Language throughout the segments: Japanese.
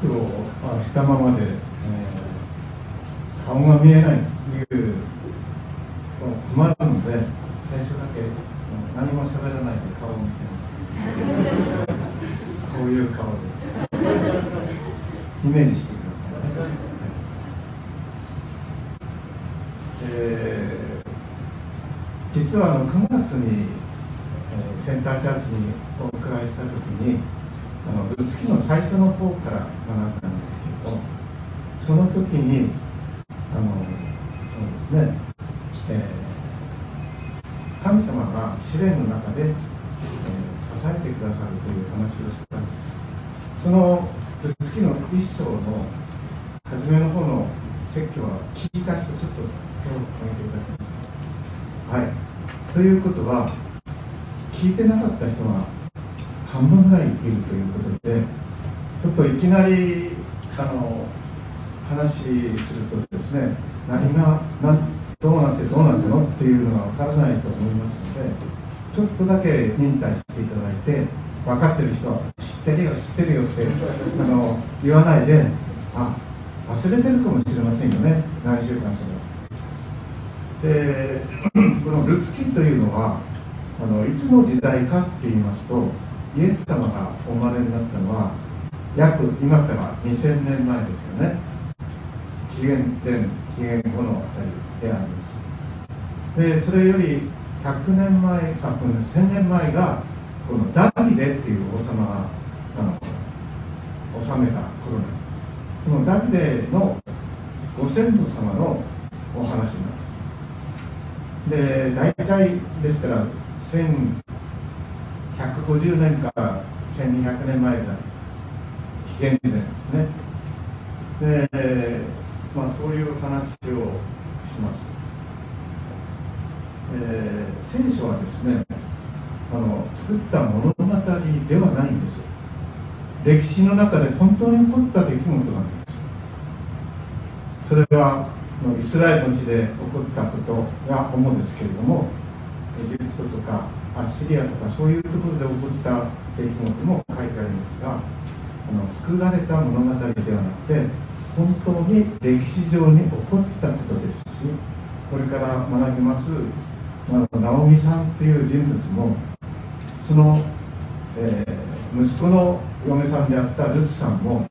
クをしたままで、顔が見えないという困るので、最初だけ何も喋らないで顔を見せますこういう顔ですイメージしてください。実は9月にセンターチャージにお伺いしたときに、月の最初の方から学んだんですけれど、その時にそうですね、神様が試練の中で、支えてくださるという話をしたんです。その月の一章の初めの方の説教は聞いた人ちょっと手を挙げていただきました。はい。ということは聞いてなかった人は半分ぐらいいるということで、ちょっといきなり話するとですね、何がどうなってのっていうのは分からないと思いますので、ちょっとだけ忍耐していただいて、分かってる人は知ってるよって言わないで、忘れてるかもしれませんよね、何週間それでこのルツキというのは、いつの時代かっていいますと、イエス様がお生まれになったのは約今から2000年前ですよね。紀元前、紀元後のあたりであります。で、それより100年前か1000年前がこのダビデっていう王様が治めた頃なんです。そのダビデのご先祖様のお話になります。で、大体ですから150年から1200年前ぐらい、紀元前ですね。で、そういう話をします。聖書はですね、作った物語ではないんですよ。歴史の中で本当に起こった出来事なんです。それはイスラエルの地で起こったことが主ですけれども、エジプトとかアッシリアとかそういうところで起こった出来事も書いてありますが、作られた物語ではなくて、本当に歴史上に起こったことですし、これから学びますナオミさんという人物も、その、息子の嫁さんであったルツさんも、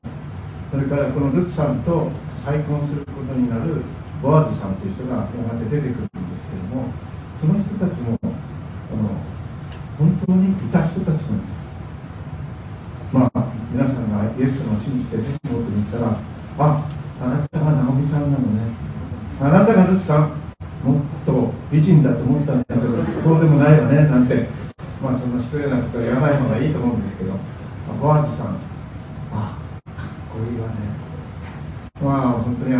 それからこのルツさんと再婚することになるボアズさんという人がやがて出てくるんですけれども、その人たちも本当にいた人たちなんです。皆さんがイエス様を信じて天国に行ったら、あなたがナオミさんなのね、あなたがルツさん、もっと美人だと思ったんだけどそうでもないよね、なんてそんな失礼なことは言わない方がいいと思うんですけど、ボアズさん、かっこいいわね。本当に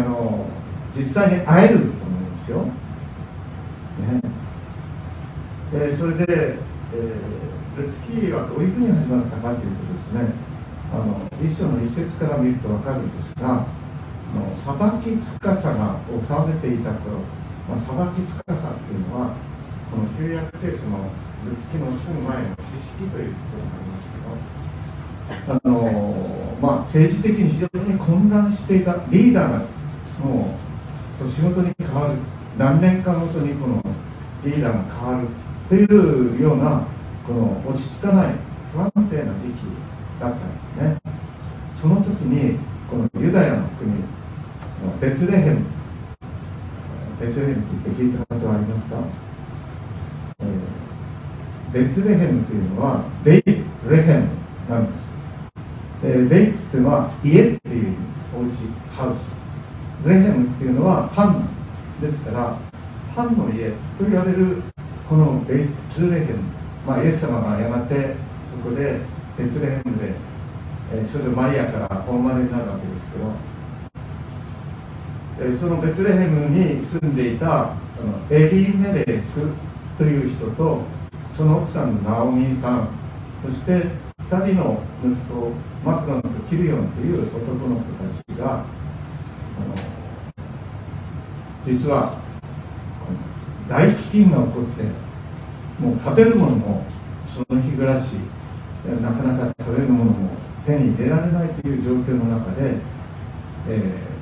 実際に会えると思うんですよね。それで、ルツキはどういうふうに始まったかというとですね、一章の一節から見ると分かるんですが、裁きつかさが治めていた頃、裁きつかさというのは、この旧約聖書のルツキのすぐ前の四式ということになりますけど、政治的に非常に混乱していたリーダーがもう仕事に変わる、何年かごとにこのリーダーが変わるというような、この落ち着かない不安定な時期だったんですね。その時にこのユダヤの国ベツレヘムって聞いたことはありますか？ベツレヘムというのはベイレヘムなんです。ベイっていうのは家っていうお家、ハウス、レヘムっていうのはパンですから、パンの家と言われるこのベツレヘム、イエス様がやがてここでベツレヘムで、少女マリアからお生まれになるわけですけど、そのベツレヘムに住んでいたエリメレクという人と、その奥さんのナオミさん、そして2人の息子マクロンとキリオンという男の子たちが、実は大飢饉が起こって、もう食べるものもその日暮らし、なかなか食べるものも手に入れられないという状況の中で、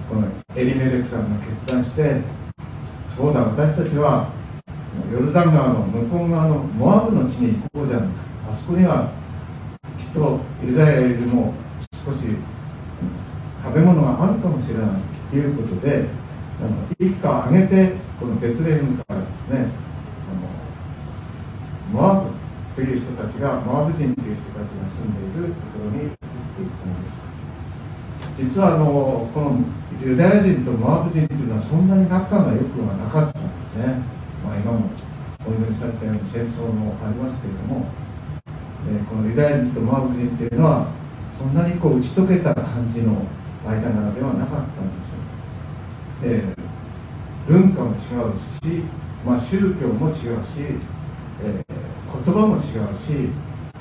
このエリメレクさんが決断して、そうだ、私たちはヨルダン川の向こう側のモアブの地に行こうじゃないか、あそこにはきっとイザヤよりも少し食べ物があるかもしれないということで、一家を挙げて、このベツレヘムからですね、モアブという人たちが、モアブ人という人たちが住んでいるところに移っていったのです。実はこのユダヤ人とモアブ人というのはそんなに仲が良くはなかったんですね。まあ、今もお祈りされたように戦争もありますけれども、このユダヤ人とモアブ人というのはそんなに打ち解けた感じの間柄ではなかったんですよ。文化も違うし、宗教も違うし、言葉も違うし、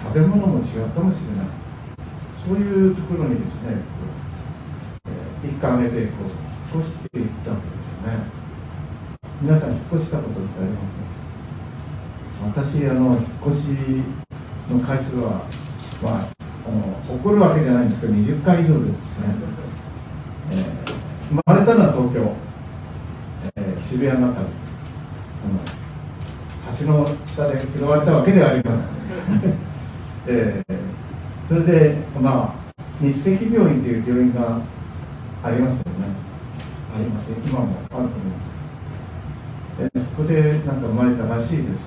食べ物も違うかもしれない。そういうところにですね、一貫目で引っ越していったわけですよね。皆さん引っ越したことってありますか？私引っ越しの回数は誇るわけじゃないんですけど20回以上ですね。生まれたのは東京、渋谷の辺り、橋の下で拾われたわけではありません。それで日赤病院という病院がありますよね。あります。今もあると思います。そこでなんか生まれたらしいです。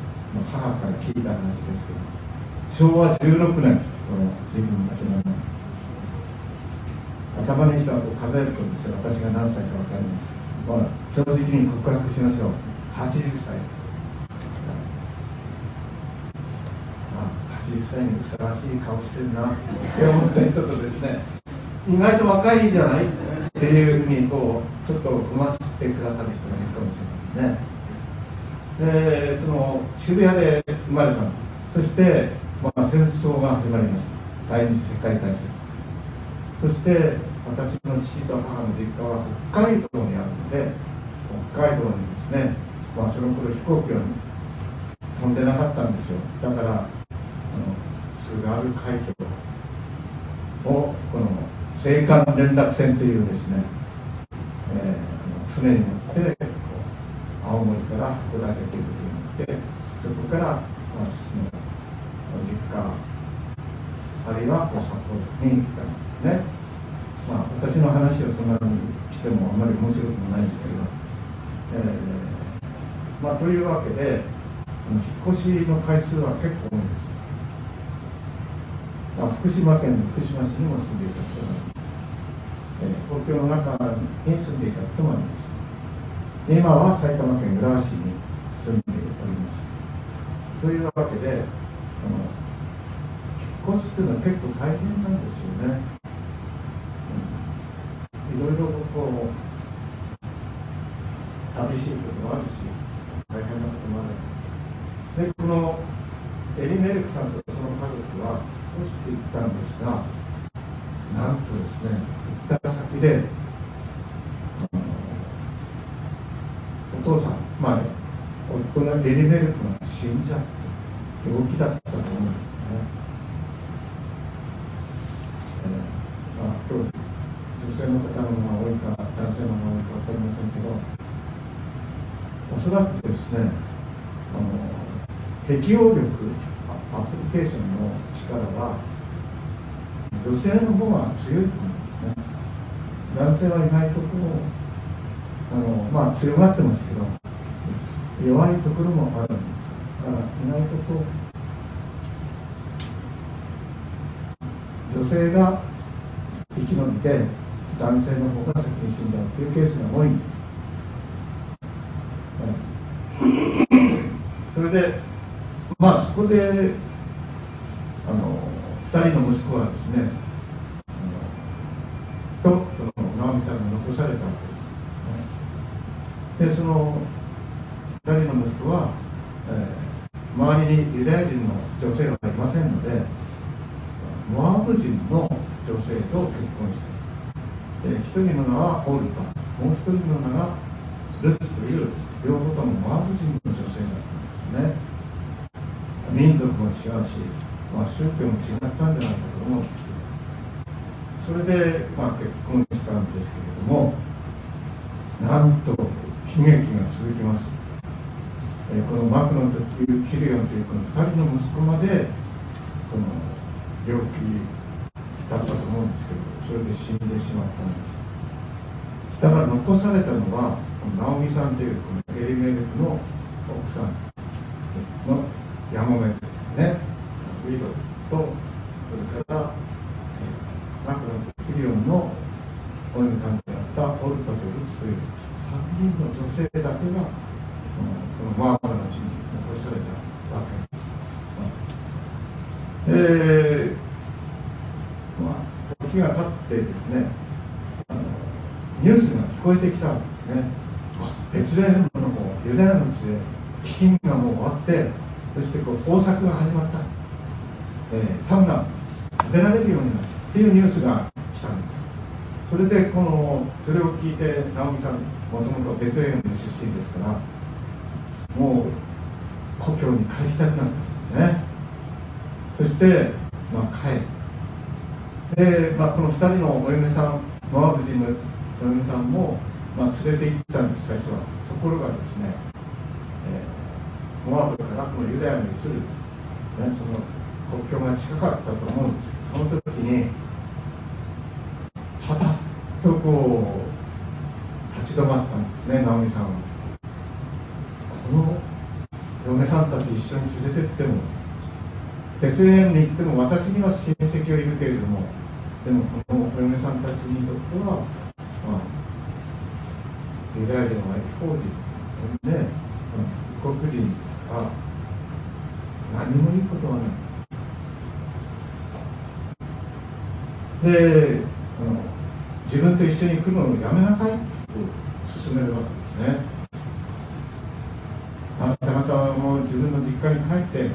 母から聞いた話ですけど、昭和16年、随分昔の頭の人は数えることですよ。私が何歳か分かります。正直に告白しましょう。80歳です。80歳にふさわしい顔してるなって思った人とですね、意外と若いじゃないっていうふうにちょっと踏ませてくださる人がいるかもしれませんね。で、渋谷で生まれたの。そして、戦争が始まりました。第二次世界大戦。そして私の父と母の実家は北海道にあるので、北海道にですね、その頃飛行機は飛んでなかったんですよ。だから津軽海峡を青函連絡船というですね、船に乗って青森から函館というところに行って、そこから私の実家あるいは札幌に行ったんですね。私の話をそんなにしてもあんまり面白くもないんですけど、というわけで引っ越しの回数は結構多いです。福島県の福島市にも住んでいたことがあります。東京の中に住んでいたこともあります。今は埼玉県浦和市に住んでおります。というわけで引っ越しというのは結構大変なんですよね。いろいろ寂しいこともあるし、大変なこともある。で、このエリメルクさんとその家族はしていったんですが、なんとですね、行った先でお父さん、夫のエリメルクが死んじゃって、病気だったと思うんですね。今日女性の方の方が多いか男性の方が多いか分かりませんけど、おそらくですね、適応力アプリケーションの力は女性の方が強いと思うんですね。男性は意外と強がってますけど弱いところもあるんです。だから意外と女性が生き延びて男性の方が先に死んじゃうというケースが多いんです、それでそこで2人の息子はですね、直美さんが残されたわけです、ね。で、その2人の息子は、周りにユダヤ人の女性はいませんので、モアブ人の女性と結婚して、1人の名はオルパ、もう1人の名がルツという、両方ともモアブ人の女性だったんですね。民族も違うし、宗教も違ったんじゃないかと思うんですそれで、結婚したんですけれども、なんと悲劇が続きます。このマクノンとキリオンというこの2人の息子までこの病気だったと思うんですけど、それで死んでしまったんです。だから残されたのはナオミさんというこのエリメレクの奥さんのヤモメですね、ウィドと、それからマクロンとキリオンのお嫁さんであったオルパとルツという3人の女性だけがこのマーマの地に残されたわけです。時が経ってですね、ニュースが聞こえてきたんですね。ベツレヘムのもユダヤの地で飢饉がもう終わって、そしてこう豊作が始まった、田んぼが食べられるようになったっていうニュースが来たんです。それでそれを聞いて、ナオミさんもともとベツレヘムの出身ですから、もう故郷に帰りたくなったんですね。そして、帰る。で、この2人のお嫁さん、モアブ人のお嫁さんも、連れて行ったんです、最初は。ところがですね、モアブからこのユダヤに移る、その国境が近かったと思うんですけど、その時にパタッと立ち止まったんですね、ナオミさんは。この嫁さんたち一緒に連れてっても、ベツレヘムに行っても私には親戚はいるけれども、でもこのお嫁さんたちにとっては、ユダヤ人は異邦人で、異国人ですから何もいいことはない。で、自分と一緒に来るのをやめなさいと勧めるわけですね。あなた方も自分の実家に帰って、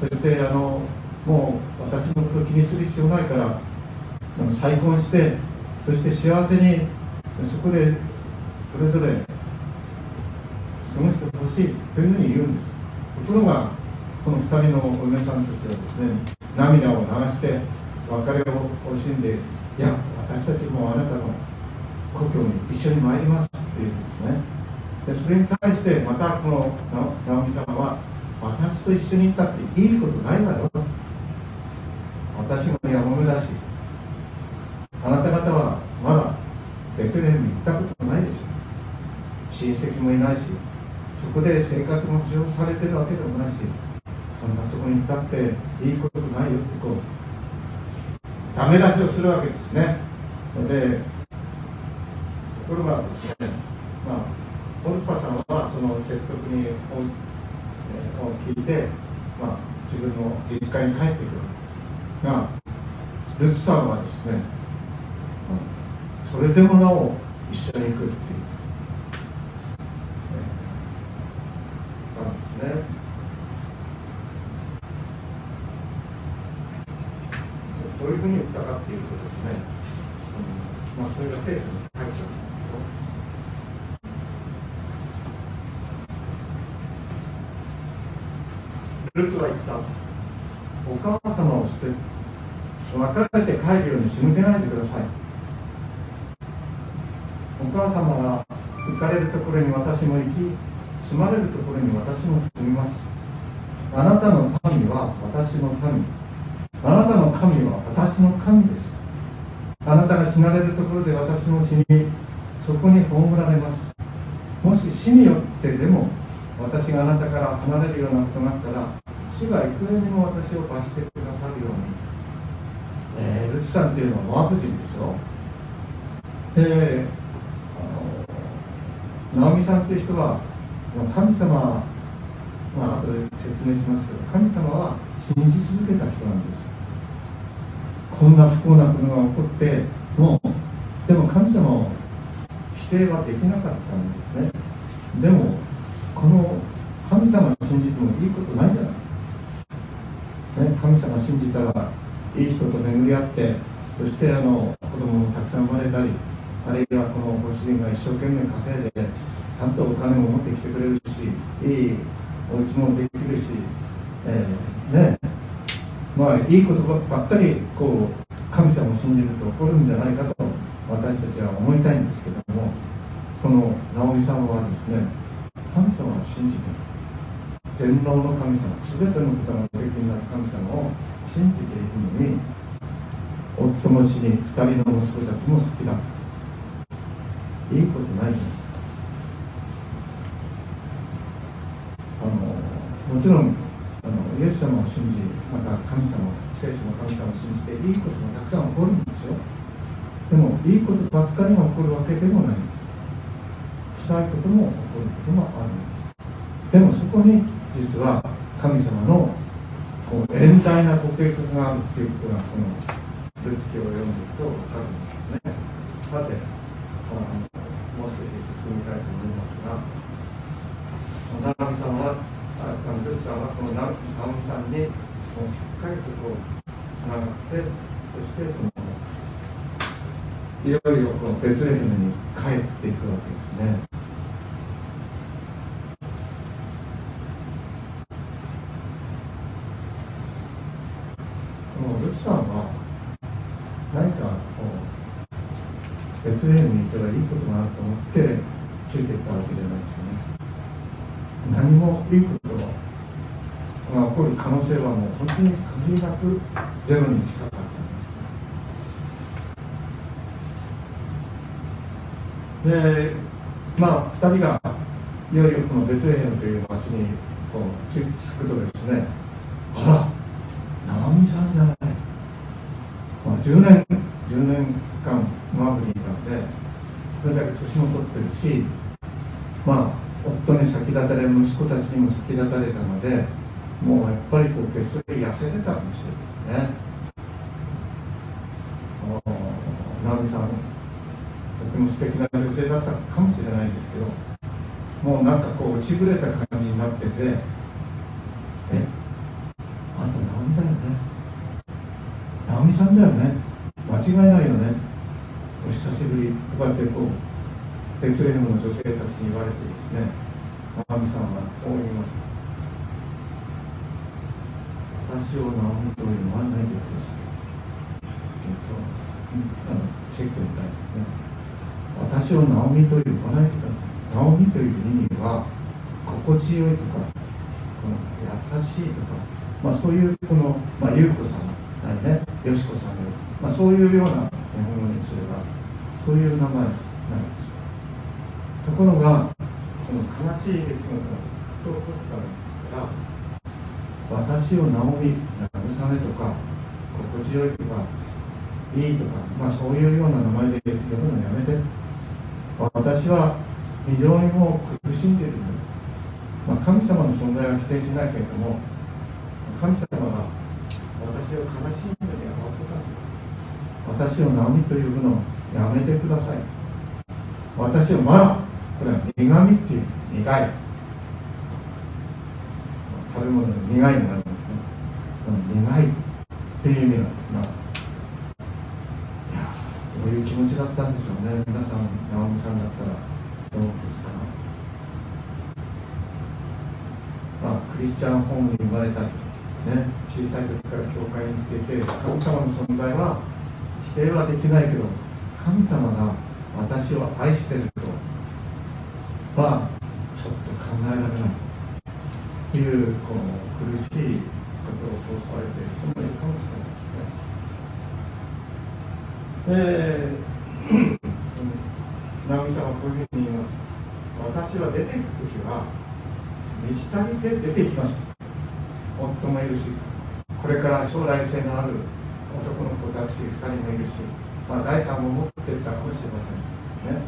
そしてもう私のことを気にする必要ないから、再婚して、そして幸せにそこでそれぞれ過ごしてほしいというふうに言うんです。ところがこの2人のお嫁さんたちはですね、涙を流して別れを惜しんで、いや私たちもあなたの故郷に一緒に参りますというんですね。でそれに対してまたこのナオミさんは、私と一緒に行ったっていいことないわよ、私もやもめだし、あなた方はまだベツレヘムに行ったことないでしょ、親戚もいないし、そこで生活も保障されてるわけでもないし、そんなところに行ったっていいことないよってダメ出しをするわけですね。でところがですね、オルパさんはその説得にを聞いて、自分の実家に帰ってくるが、ルツさんはですね、それでもなお一緒に行くっていう、なんですね。どういうふうに言ったかっていうことですね。それが聖書に書いてあるんですよ。ルツは言った。お母様を捨て、別れて帰るように仕向けないでください。お母様は行かれるところに私も行き、住まれるところに私も住みます。あなたの神は私の神。あなたの神は私の神です。あなたが死なれるところで私も死に、そこに葬られます。もし死によってでも、私があなたから離れるようなことがあったら、主がいくらにも私を罰してくださるように。ルツさんというのはモアブ人ですよ。ナオミさんという人は、神様は、後で説明しますけど、神様は信じ続けた人なんです。こんな不幸なことが起こっても、でも神様を否定はできなかったんですね。でもこの神様を信じてもいいことないじゃない、神様を信じたらいい人と巡り合って、そして子供もたくさん生まれたり、あるいはこのご主人が一生懸命稼いで、ちゃんとお金も持ってきてくれるし、いいお家もできるし、いいことばっかり考神様を信じると起こるんじゃないかと私たちは思いたいんですけども、このナオミさんはですね、神様を信じて、全能の神様、全てのことができるような神様を信じているのに、夫も死に、2人の息子たちも先だ。いいことないじゃない。もちろんイエス様を信じ、また神様、聖書の神様を信じて、いいこともたくさん起こるんですよ。でも、いいことばっかりが起こるわけでもないんです。辛いことも起こることもあるんです。でも、そこに実は神様の遠大なご計画があるということが、このルツ記を読んでいくと分かるんですよね。さて、もう少し進みたいと思いますが、ナオミさんは、ルツさんはこのナオミさんにもうしっかりとこうつながって、そしていよいよこのベツレヘムに帰っていくわけですね。このルツさんは何かこうベツレヘムに行ったらいいことがあると思ってついていったわけじゃないですよね。何もいいことが起こる可能性はもう本当に限りなくゼロに近かったんです。で、まあ2人がいよいよこのベツレヘムという町にこう着くとですね、あら、ナオミさんじゃない。まあ、10年間モアブにいたので、それだけ年も取ってるし、まあ夫に先立たれ、息子たちにも先立たれたので、もうやっぱりこう決して痩せてたんですよね。ナオミさん、とても素敵な女性だったかもしれないですけど、もうなんかこう落ちぶれた感じになってて、あんたナオミだよね、ナオミさんだよね、間違いないよね、お久しぶりとかってこう。ベツレヘムの女性たちに言われてですね、ナオミさんはこう言います。私をナオミと言わないでください。チェックみたいですね。私をナオミと言わないでください。ナオミという意味は、心地よいとか、優しいとか、まあ、そういうこの、まあ、ゆうこさんなりね、よしこさんなり、まあ、そういうような日本語にすれば、そういう名前なんです。ところが、この悲しい出来事がずっと起こったんですから、私をナオミ、慰めとか、心地よいとか、いいとか、まあ、そういうような名前で呼ぶのやめて、私は非常にもう苦しんでいるんだ、まあ、神様の存在は否定しないけれども、神様が私を悲しんでいるのを表せたんだ、私をナオミと呼ぶのをやめてください。私をマラ、これは苦みっていう、苦い食べ物の苦いになるんですね。苦いっていう意味なんですが、いや、どういう気持ちだったんでしょうね。皆さん、ナオミさんだったらどうですか。まあ、クリスチャンホームに生まれたり、ね、小さい時から教会に行っていて、神様の存在は否定はできないけど、神様が私を愛しているとはちょっと考えられないというこの苦しいことを通されている人もいるかもしれないですね。ナオミさんはこういうふうに言います。私は出ていくときは満ち足りて出ていきました。夫もいるし、これから将来性のある男の子たち2人もいるし、まあ、第3も持っているかもしれませんね。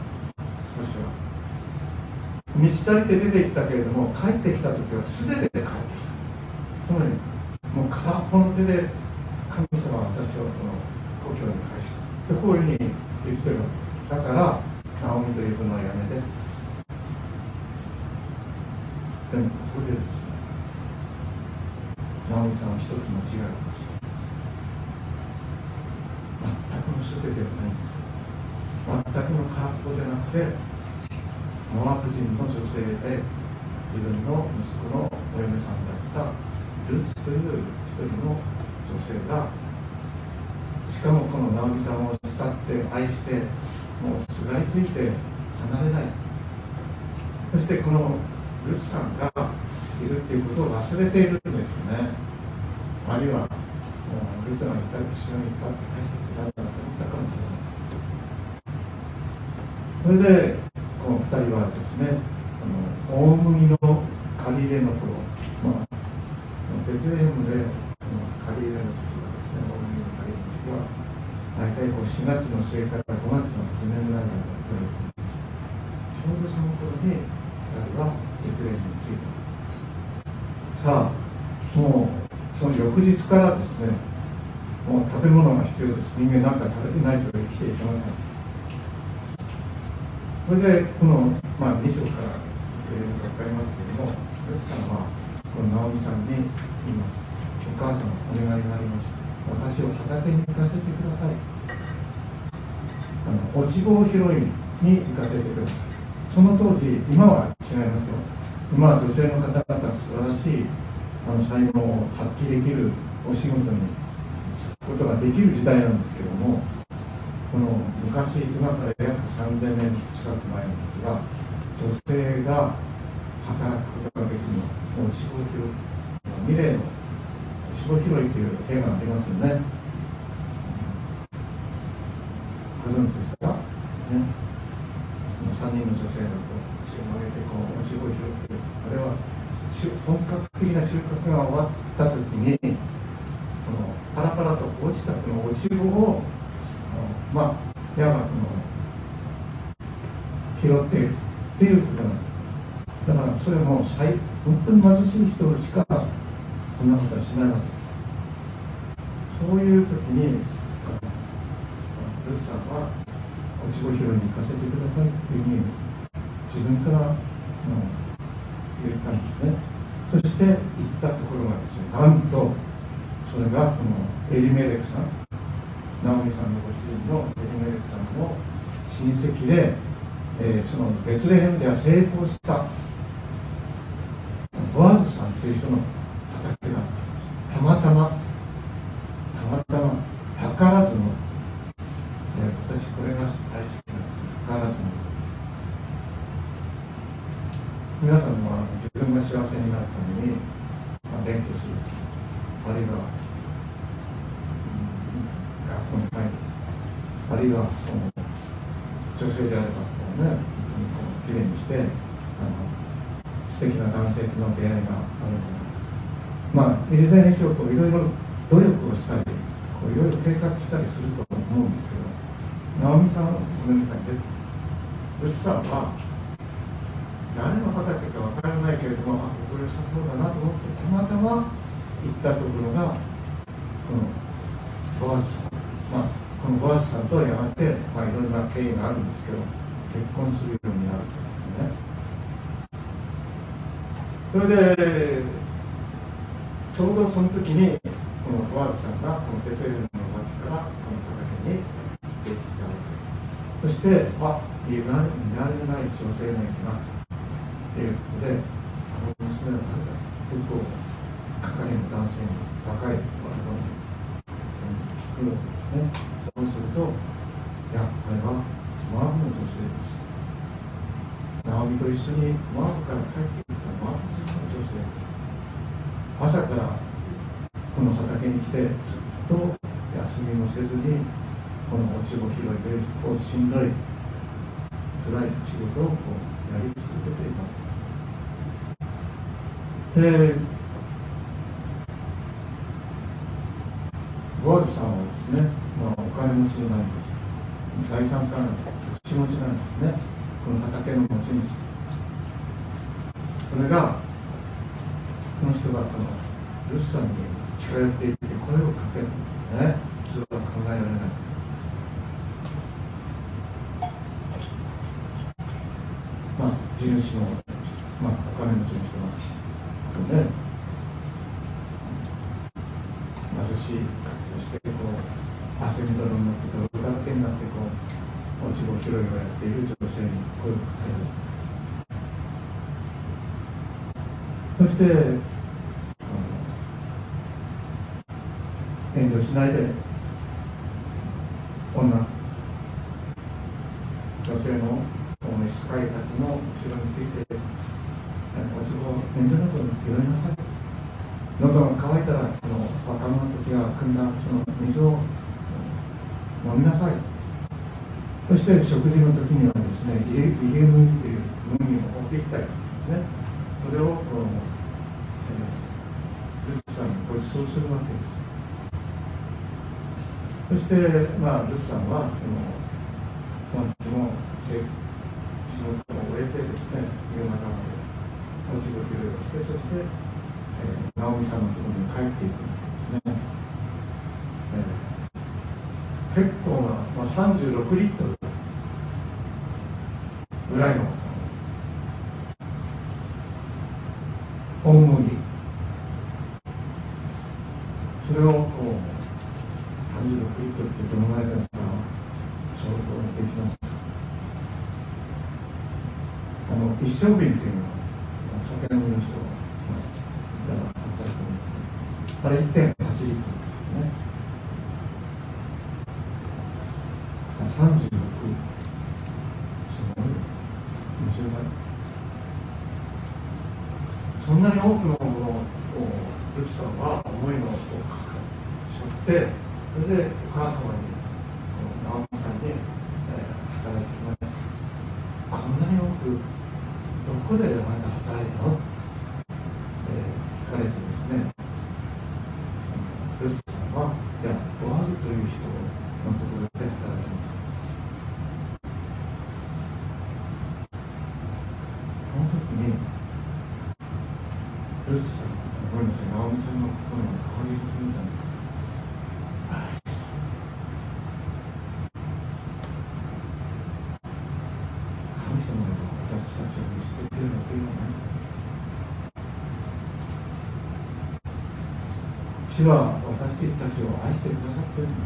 少しは満ち足りて出て行ったけれども、帰ってきた時は素手で帰ってきた。つまりもう空っぽの手で神様は私をこの故郷に返した。で、こういうふうに言ってるわけだから、ナオミというのはやめて。でもここでですね、ナオミさんは一つ間違えました。全くの捨てではないんですよ。全くの空っぽじゃなくて、モアブ人の女性で自分の息子のお嫁さんだったルツという一人の女性がしかもこの直樹さんを慕って愛してもうすがりついて離れない、そしてこのルツさんがいるっていうことを忘れているんですよね。あるいはルツがいたり後ろにいたって大切だなと思ったかもしれない。それでこの2人はですね、大麦の刈り入れの頃、ベツレヘムで刈り入れの時はですね、大麦の刈り入れの時は大体こう4月の末から5月の初めぐらいまで、ちょうどその頃に2人はベツレヘムに着いた。さあもうその翌日からですね、もう食べ物が必要です。人間なんか食べてないと生きていけません。それでこの、2章からというのが分かりますけれども、ルツさんはこの直美さんに言います。お母様、お願いがあります。私を畑に行かせてください。落ち穂拾いに行かせてください。その当時、今は違いますよ。今は女性の方々が素晴らしい才能を発揮できるお仕事に就くことができる時代なんですけれども、この昔、今から約3000年近く前の時は、女性が働くことができるの、落ち穂拾い、ミレーの落ち穂拾いという絵がありますよね。ご存知ですか、ね、3人の女性が腰を曲げて落ち穂拾いという、あれは本格的な収穫が終わったときに、このパラパラと落ちたこの落ち穂を、いわば拾っているということなんだから、それも本当に貧しい人しかこんなことはしないわけです。そういう時にルツさんは落ち穂拾いに行かせてくださいというふうに自分から言ったんですね。そして行ったところがですね、なんとそれがこのエリメレクさん、ナオミさんのご主人のエリメレクさんの親戚で、そのベツレヘムでは成功したボアズさんという人の畑がたまたま宝塚の、私これが大好きなんですよ、宝塚の。皆さんは自分が幸せになるために勉強する、あるいは学校に入る、あるいは女性であればきれいにして素敵な男性との出会いがあると、いずれにしようといろいろ努力をしたりいろいろ計画したりすると思うんですけど、直美さんはごめんなさいね、ルツさんは誰の畑か分からないけれども、これ良さそうだなと思ってたまたま行ったところがこのボアズさん、このボアズさんとはやがていろんな経緯があるんですけど、結婚するようになるというね。それでちょうどその時にこのボアズさんがこのベツレヘムの町からこの畑に行ってきたわけです。そして見られない女性がいるなということで、娘の方が結構係の男性に若い人に聞くわけですね。そうするとやっぱりはマーブの女性です。ナオミと一緒にマーブから帰ってきたマーブ族の女性、朝からこの畑に来てずっと休みもせずにこの落ち穂拾いでこうしんどい辛い仕事をこうやり続けています。でボアズさんはですね、お金持ちなんです。財産家なんです。土地持ちなんですね。この畑の持ち主。それが、この人がルツさんに近寄っていって声をかけるんですね。普通は考えられない。地主の、お金持ちの人が、貧しい格好して、汗みどろになってた。になって落ち穂拾いをやっている女性に声をかけます。そして遠慮しないで女性の資開発の後ろについて、おつぼを遠慮なく拾いなさい。喉が渇いたら若者たちが汲んだその水を飲みなさい。そして食事の時にはですね、入れ麦という麦を持ってきたりですね、それをルツさんにご馳走するわけです。そして、ルツさんはその時も仕事を終えてですね、家の中までお仕事をして、そして、ナオミさんのところに帰っていくんですね。結構な、36リットルぐらいの大麦、それを36リットルってどのぐらいだったら消費できますか？一升瓶っていうのは酒飲みの人があったと思います。あれ 1.8 リットルですね。36、すごい、20倍。そんなに多くのものをルツさんは思いのをしょって、それでお母様に、ナオミさんに働いてきました。こんなに多く、どこでまた働いたの？聞かれてですね、ルツさんは、いや、ボアズという人のところで働いてます。ルツさん、ごめんなさい、ナオミさんの心が変わり始めたんです。神様が私たちを見捨てているわけではない。主は私たちを愛してくださっているん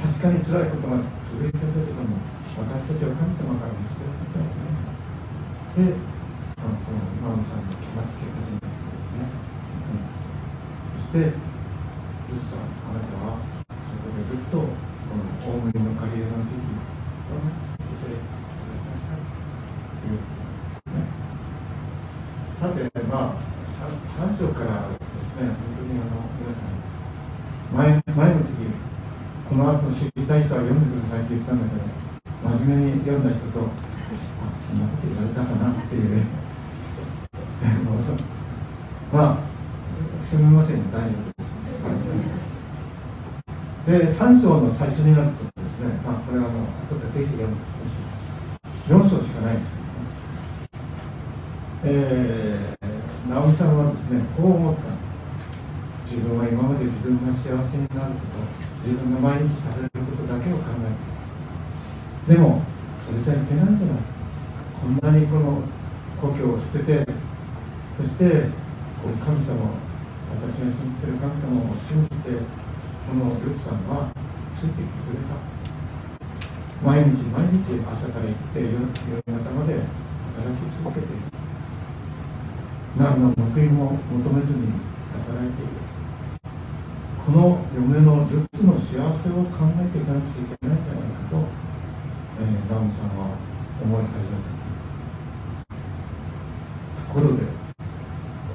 だ。確かに辛いことが続いていたけれども、私たちは神様から見捨てられたわけではない。で、ナオミさんの気がつき始めたんですね。そして、ルツさん、あなたはそこでずっとこの大麦の刈り入れの時期にいてくださいということですね。さて、3章からですね、本当に皆さん、前の時、この後知りたい人は読んでくださいって言ったんだけど、真面目に読んだ人と、こんなこと言われたかなっていう。すみません、大丈夫です。で、3章の最初になるとですね、これはちょっとぜひ読んでほしい。4章しかないんですけどね。ナオミさんはですね、こう思った。自分は今まで自分が幸せになること、自分が毎日食べることだけを考えていた。でも、それじゃいけないんじゃないか。こんなにこの故郷を捨てて、そして、神様、私が信じている神様を信じて、このルツさんはついてきてくれた。毎日毎日朝から行って夜中まで働き続けている。何の報いも求めずに働いている。この嫁のルツの幸せを考えていかなくちゃいけないんじゃないかと、ナオミさんは思い始めた。ところで、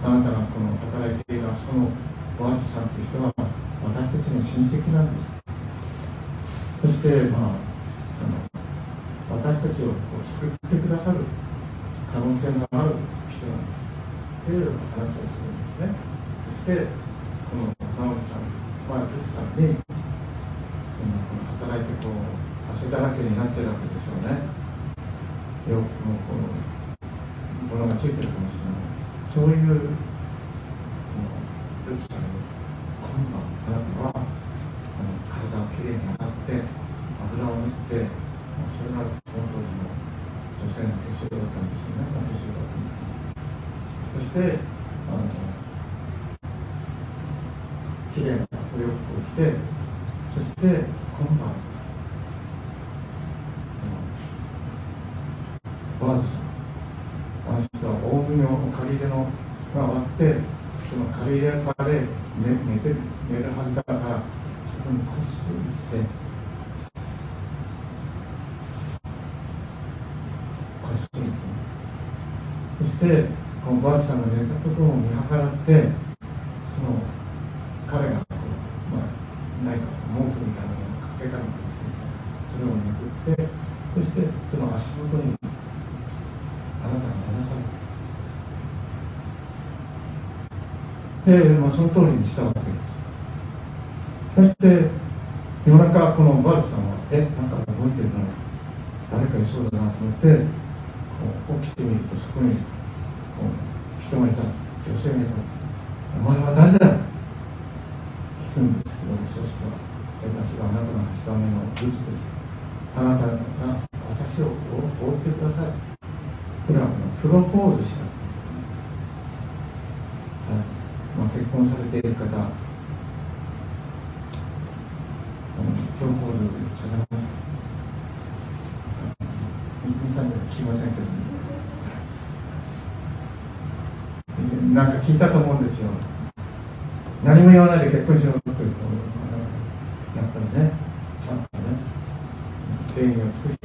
あなたがこの働いているそのボアズさんという人は私たちの親戚なんです。そして、私たちを救ってくださる可能性のある人なんですという話をするんですね。そして、このナオミさんはルツさんに、働いて汗だらけになっているわけでしょうね。洋服も物がついてるかもしれない。そういうルツさんに、今度あなたは体をきれいに洗って油を塗って、それがこの当時の女性の化粧だったんですよね。そしてきれいなお洋服を着て、そして今晩ボアズさん、借り入れのが終わって、その借り入れから寝るはずだから、そこにこっそり行って、してバーチさんがやったことを見計らってその彼が何か毛布みたいなものをかけたのですけど、それをめくってそしてその足元にあなたが流されて、で、その通りにしたわけです。そして夜中このバーチさんはなんか動いてるの誰かいそうだなと思って起きてみると、そこに人がいた、女性がいた。お前は誰だ？聞くんですけど、そうしたら私があなたの下目の愚痴です。あなたが私を追ってください。これはプロポーズした。結婚されている方、プロポーズされました。1、2、3で聞きませんけど、なんか聞いたと思うんですよ。何も言わないで結婚しようということやったらね、ちゃんとね、礼儀を尽くして、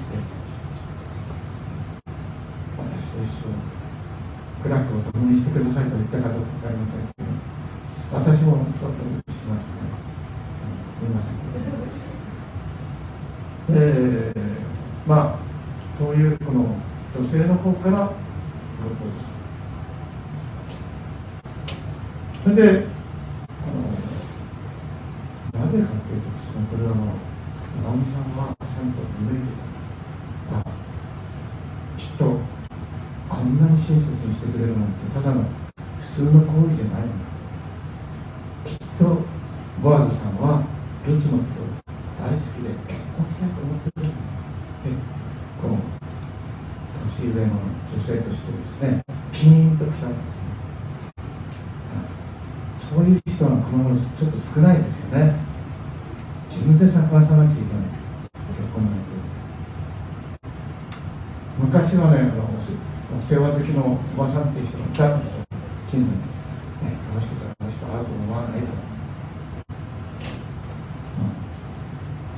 私と一緒に苦楽を共にしてくださいと言ったかどうか分かりませんけど、私もプロポーズしましたね。言いませんけど、そういうこの女性の方からプロポーズした。それで、なぜかというとですね、これは直美さんはちゃんと見抜いてた。きっとこんなに親切にしてくれるなんてただの普通の行為じゃないんだ。きっとボアズさんはルツのこと大好きで結婚したいと思ってるんだ。この年上の女性としてですね、ピーンと来たんです。そういう人はこの頃ちょっと少ないですよね。自分で探さなくちゃいけない。昔はね、お世話好きのおばさんっていう人がいたんですよ、近所に。楽しくて楽しく会うと思わないと、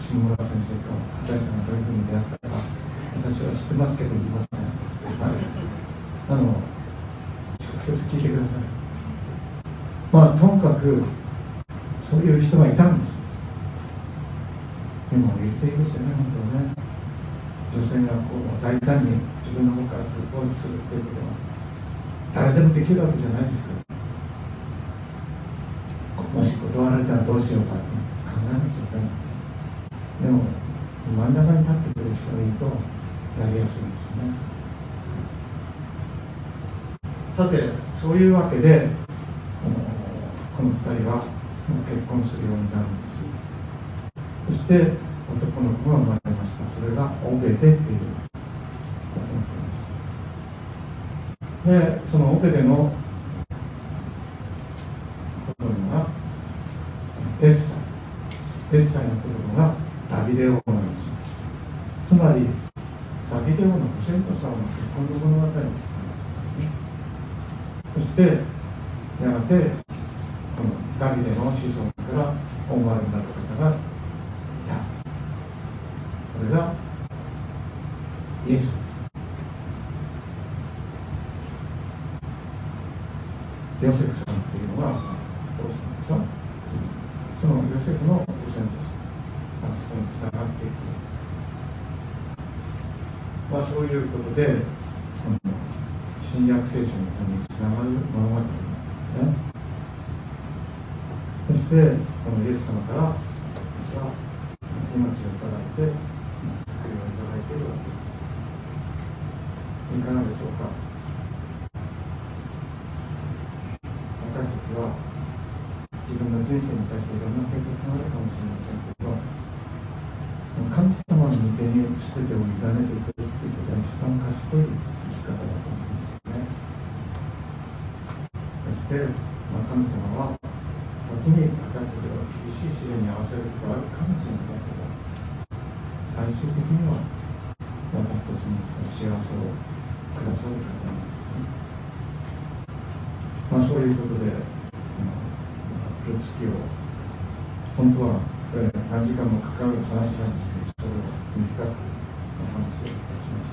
下村先生と片井さんがどういうふうに出会ったか私は知ってますけど言いません。直接聞いてください。ともかくそういう人がいたんです。今は生きていくですよね、本当はね。女性がこう大胆に自分の方からプロポーズするっていうことは誰でもできるわけじゃないですから、もし断られたらどうしようかって考えますよね。でも真ん中に立ってくれる人がいるとやりやすいんですよね。さて、そういうわけでこの2人は結婚するようになるんです。そして男の子が生まれました。それがオベデっていう男の子です。で、そのオベデの子供がエッサイ。エッサイの子供がダビデ王なんです。つまりダビデ王のホセンとサウの結婚の物語なんですね。そしてやがてダビデの子孫からお生まれになった方がいた。それがイエス。ヨセフさんっていうのがお父さんでしょ。そのヨセフの子孫です。そこにつながっていく。そういうことで新約聖書につながる物語なんですね。そして、このイエス様から、私は命をいただいて、救いをいただいているわけです。いかがでしょうか。私たちは、自分の人生に対していろんな経験があるかもしれませんけど、神様の御手に全てを委ねていくということが一番賢い生き方だと思うんですね。そして、神様は、時に私たちは厳しい試練に合わせることがあるかもしれませんけど、最終的には私たちに幸せをくださる方なんですね。そういうことで、プロポーズ式を、本当はこれ何時間もかかる話なんですけど、それを短くお話をいたしまし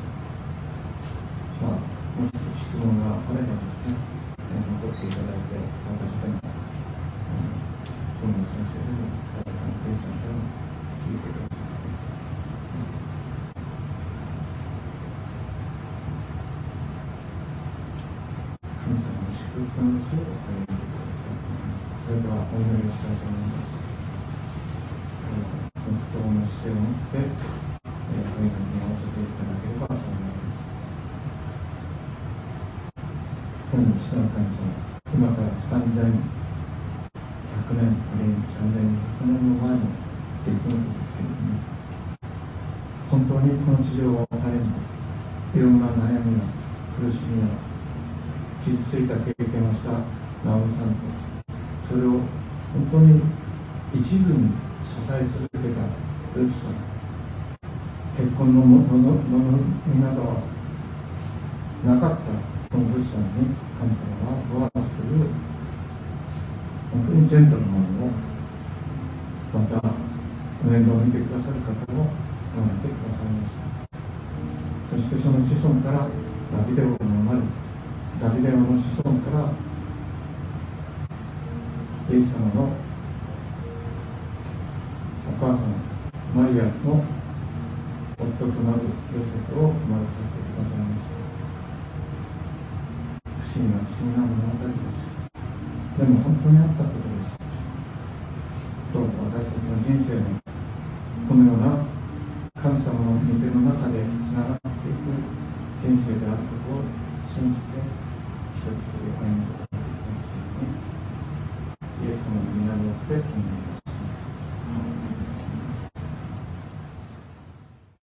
た。もし質問が方にもですね、残っていただいて、参加しても、本人先生にも、関係者にも聞いてください。神様の祝福の日をお祈りいただきたいと思います。それでは、お祈りをしたいと思います。本当の姿勢を持って、お祈りに合わせていただければ幸いです。本日の神様、今から3000年、100年、あるいは3000年、100年の前の出来事ですけれども、本当にこの地上は大変な、いろんな悩みや苦しみや、傷ついた経験をしたナオミさんと、それを本当に一途に支え続けたルツさん、結婚の望みなどはなかった。このルツさんに神様はご挨拶という本当にジェントルマンを、また面倒を見てくださる方も生まれてくださいました。そしてその子孫からダビデ王が生まれ、ダビデ王の子孫からイエス様のお母様マリアの夫となるヨセフを生まれさせてくださいました。不思議な物語です。でも本当にあったことです。どうぞ私たちの人生もこのような神様の御手の中でつながっていく人生であることを信じて、一人一人歩んでいただきますように、イエス様の御名によって。